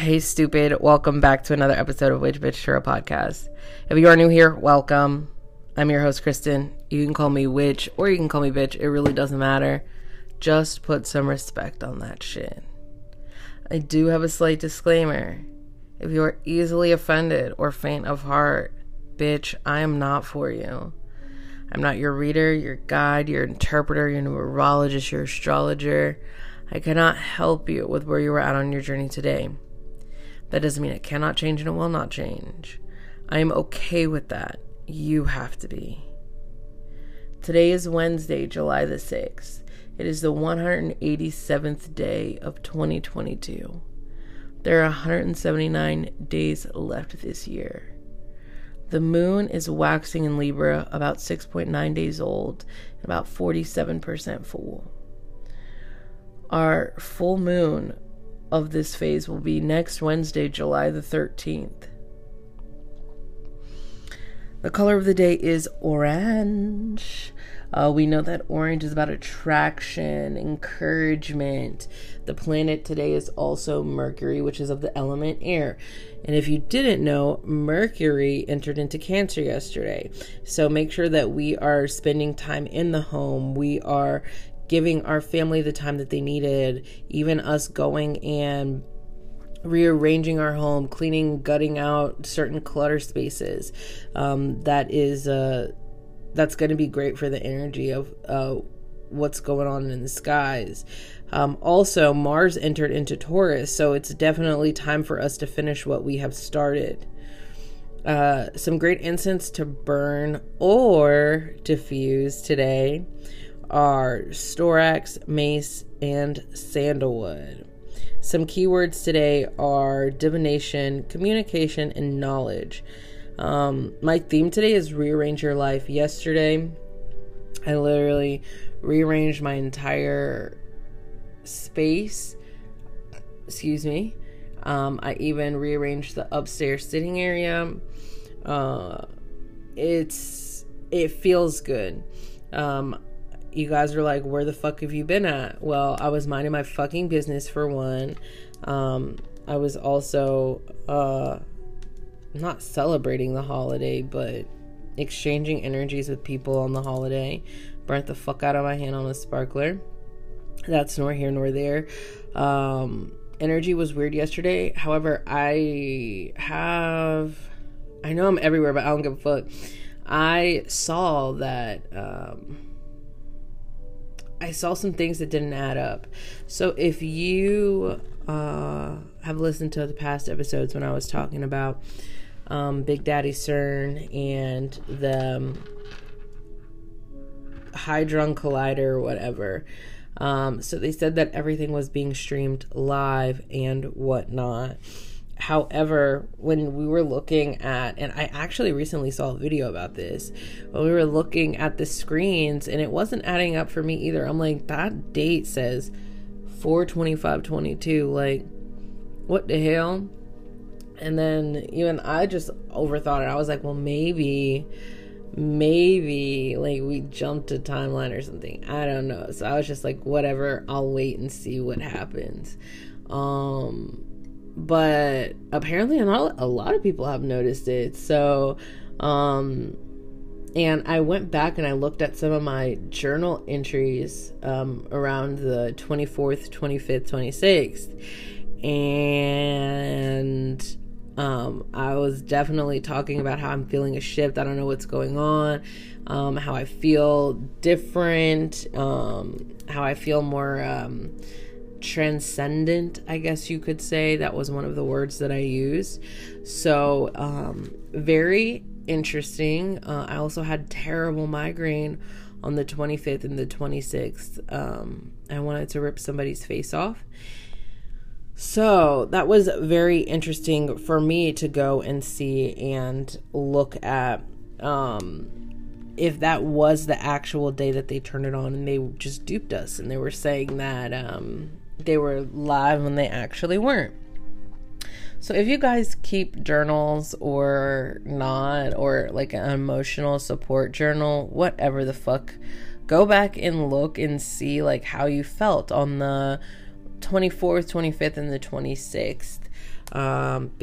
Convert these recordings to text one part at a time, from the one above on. Hey stupid, welcome back to another episode of Witch Bitch Tarot Podcast. If you are new here, welcome. I'm your host, Kristen. You can call me witch or you can call me bitch. It really doesn't matter. Just put some respect on that shit. I do have a slight disclaimer. If you are easily offended or faint of heart, bitch, I am not for you. I'm not your reader, your guide, your interpreter, your numerologist, your astrologer. I cannot help you with where you are at on your journey today. That doesn't mean it cannot change and it will not change. I am okay with that. You have to be. Today is Wednesday, July the 6th. It is the 187th day of 2022. There are 179 days left this year. The moon is waxing in Libra, about 6.9 days old, and about 47% full. Our full moon of this phase will be next Wednesday, July the 13th. The color of the day is orange. We know that orange is about attraction, encouragement. The planet today is also Mercury, which is of the element air. And if you didn't know, Mercury entered into Cancer yesterday. So make sure that we are spending time in the home. We are giving our family the time that they needed, even us going and rearranging our home, cleaning, gutting out certain clutter spaces. That's going to be great for the energy of what's going on in the skies. Also, Mars entered into Taurus, so it's definitely time for us to finish what we have started. Some great incense to burn or diffuse today are storax, mace, and sandalwood. Some keywords today are divination, communication, and knowledge. My theme today is rearrange your life. Yesterday, I literally rearranged my entire space. Excuse me. I even rearranged the upstairs sitting area. It feels good. You guys were like, where the fuck have you been at? Well, I was minding my fucking business for one. I was also not celebrating the holiday, but exchanging energies with people on the holiday. Burnt the fuck out of my hand on a sparkler. That's nor here nor there. Energy was weird yesterday. However, I know I'm everywhere, but I don't give a fuck. I saw that I saw some things that didn't add up. So if you have listened to the past episodes when I was talking about Big Daddy CERN and the Hadron Collider or whatever. So they said that everything was being streamed live and whatnot. However, when we were looking at, and I actually recently saw a video about this, when we were looking at the screens and it wasn't adding up for me either. I'm like, that date says 4/25/22. Like, what the hell? And then even I just overthought it. I was like, well, maybe like we jumped a timeline or something. I don't know. So I was just like, whatever, I'll wait and see what happens. But apparently a lot of people have noticed it. So, and I went back and I looked at some of my journal entries around the 24th, 25th, 26th. And I was definitely talking about how I'm feeling a shift. I don't know what's going on, how I feel different, how I feel more transcendent, I guess you could say. That was one of the words that I used. So very interesting. I also had terrible migraine on the 25th and the 26th. I wanted to rip somebody's face off. So that was very interesting for me to go and see and look at if that was the actual day that they turned it on, and they just duped us and they were saying that they were live when they actually weren't. So if you guys keep journals or not, or like an emotional support journal, whatever the fuck, go back and look and see like how you felt on the 24th, 25th, and the 26th,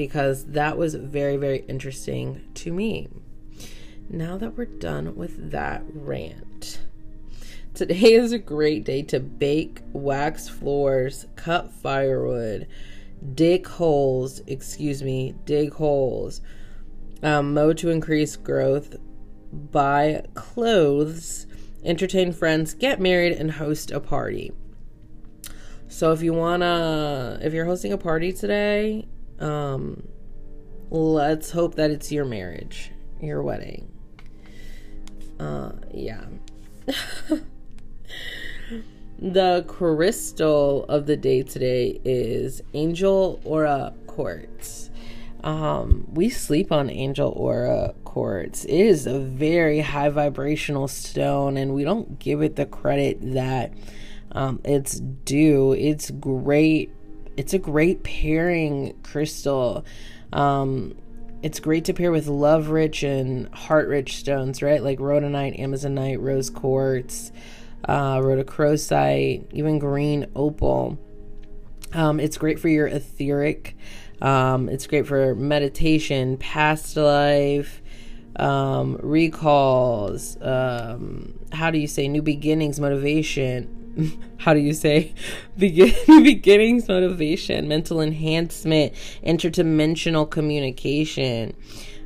because that was very, very interesting to me. Now that we're done with that rant, today is a great day to bake, wax floors, cut firewood, dig holes, mow to increase growth, buy clothes, entertain friends, get married, and host a party. So if you're hosting a party today, let's hope that it's your marriage, your wedding. Yeah. The crystal of the day today is Angel Aura Quartz. We sleep on Angel Aura Quartz. It is a very high vibrational stone, and we don't give it the credit that it's due. It's great. It's a great pairing crystal. It's great to pair with love-rich and heart-rich stones, right? Like rhodonite, amazonite, rose quartz, rhodochrosite, even green opal. It's great for your etheric. It's great for meditation, past life, recalls, new beginnings, motivation. Beginnings, motivation, mental enhancement, interdimensional communication,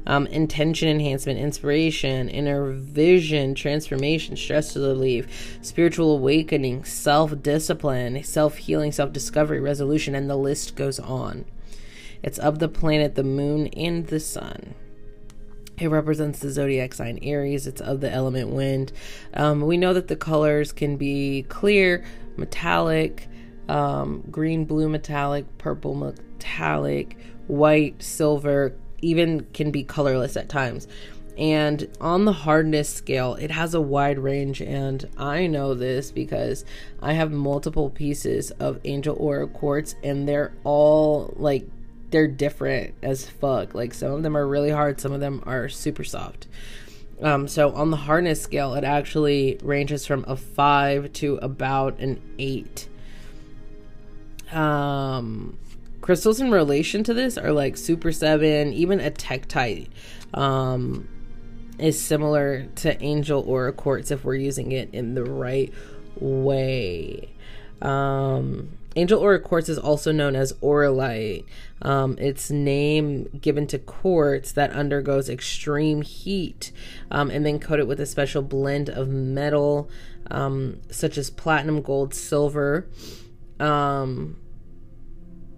intention enhancement, inspiration, inner vision, transformation, stress relief, spiritual awakening, self-discipline, self-healing, self-discovery, resolution, and the list goes on. It's of the planet, the moon, and the sun. It represents the zodiac sign Aries. It's of the element wind. We know that the colors can be clear, metallic, green, blue, metallic, purple, metallic, white, silver, even can be colorless at times. And on the hardness scale, it has a wide range. And I know this because I have multiple pieces of Angel Aura Quartz, and they're all like, they're different as fuck. Like, some of them are really hard, some of them are super soft. So on the hardness scale, it actually ranges from a 5 to about an 8. Crystals in relation to this are like Super 7, even a Tektite is similar to Angel Aura Quartz if we're using it in the right way. Angel Aura Quartz is also known as Auralite. Its name given to quartz that undergoes extreme heat and then coated with a special blend of metal such as platinum, gold, silver.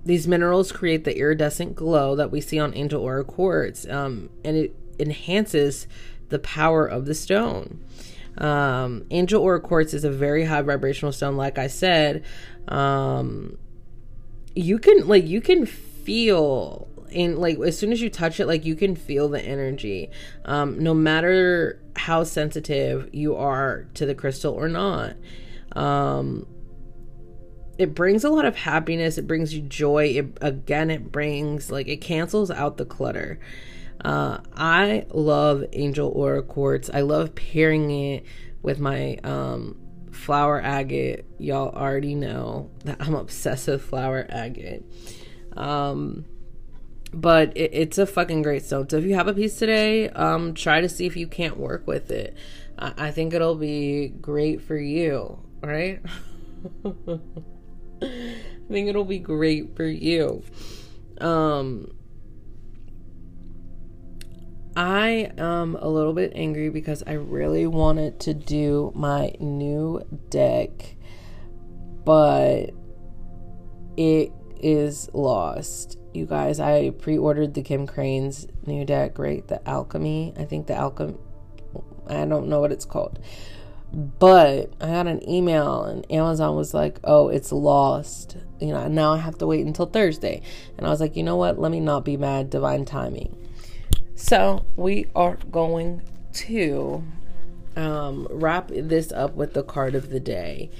These minerals create the iridescent glow that we see on Angel Aura Quartz, and it enhances the power of the stone. Angel Aura Quartz is a very high vibrational stone, like I said. You can feel, and like as soon as you touch it, like you can feel the energy, no matter how sensitive you are to the crystal or not. It brings a lot of happiness. It brings you joy. It cancels out the clutter. I love Angel Aura Quartz. I love pairing it with my flower agate. Y'all already know that I'm obsessed with flower agate. But it's a fucking great stone. So if you have a piece today, try to see if you can't work with it. I think it'll be great for you, right? I think it'll be great for you. I am a little bit angry because I really wanted to do my new deck, but it is lost. You guys, I pre-ordered the Kim Crane's new deck, right? The Alchemy. I think the Alchemy, I don't know what it's called. But I got an email and Amazon was like, oh, it's lost. You know, now I have to wait until Thursday. And I was like, you know what? Let me not be mad. Divine timing. So we are going to wrap this up with the card of the day.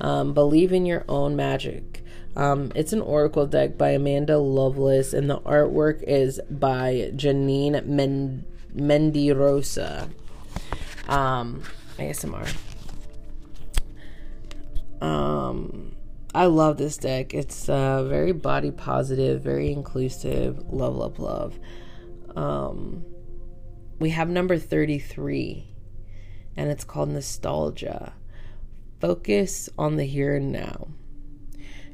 Believe in your own magic. It's an oracle deck by Amanda Lovelace, and the artwork is by Janaina Medeiros. ASMR. I love this deck. It's very body positive, very inclusive. Love, love, love. We have number 33, and it's called Nostalgia. Focus on the here and now.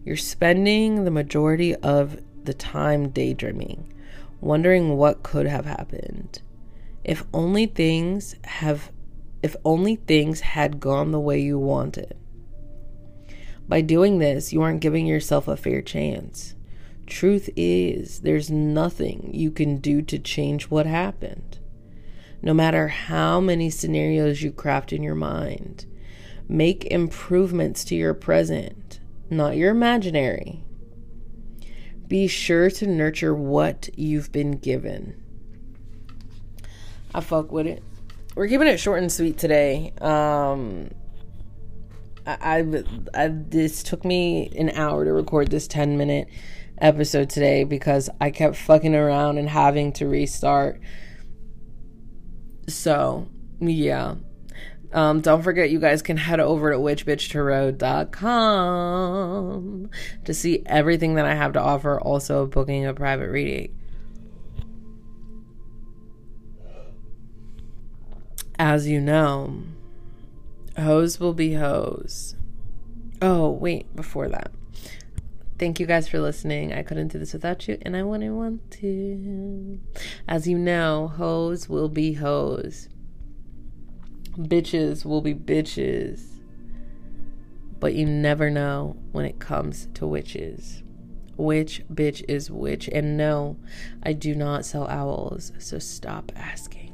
You're spending the majority of the time daydreaming, wondering what could have happened. If only things had gone the way you wanted. By doing this, you aren't giving yourself a fair chance. Truth is, there's nothing you can do to change what happened. No matter how many scenarios you craft in your mind, make improvements to your present, not your imaginary. Be sure to nurture what you've been given. I fuck with it. We're keeping it short and sweet today. This took me an hour to record this 10-minute episode today because I kept fucking around and having to restart. So, yeah. Don't forget, you guys can head over to witchbitchtarot.com to see everything that I have to offer. Also, booking a private reading. As you know, hoes will be hoes. Oh, wait, before that. Thank you guys for listening. I couldn't do this without you, and I wouldn't want to. As you know, hoes will be hoes. Bitches will be bitches. But you never know when it comes to witches. Witch bitch is witch. And no, I do not sell owls, so stop asking.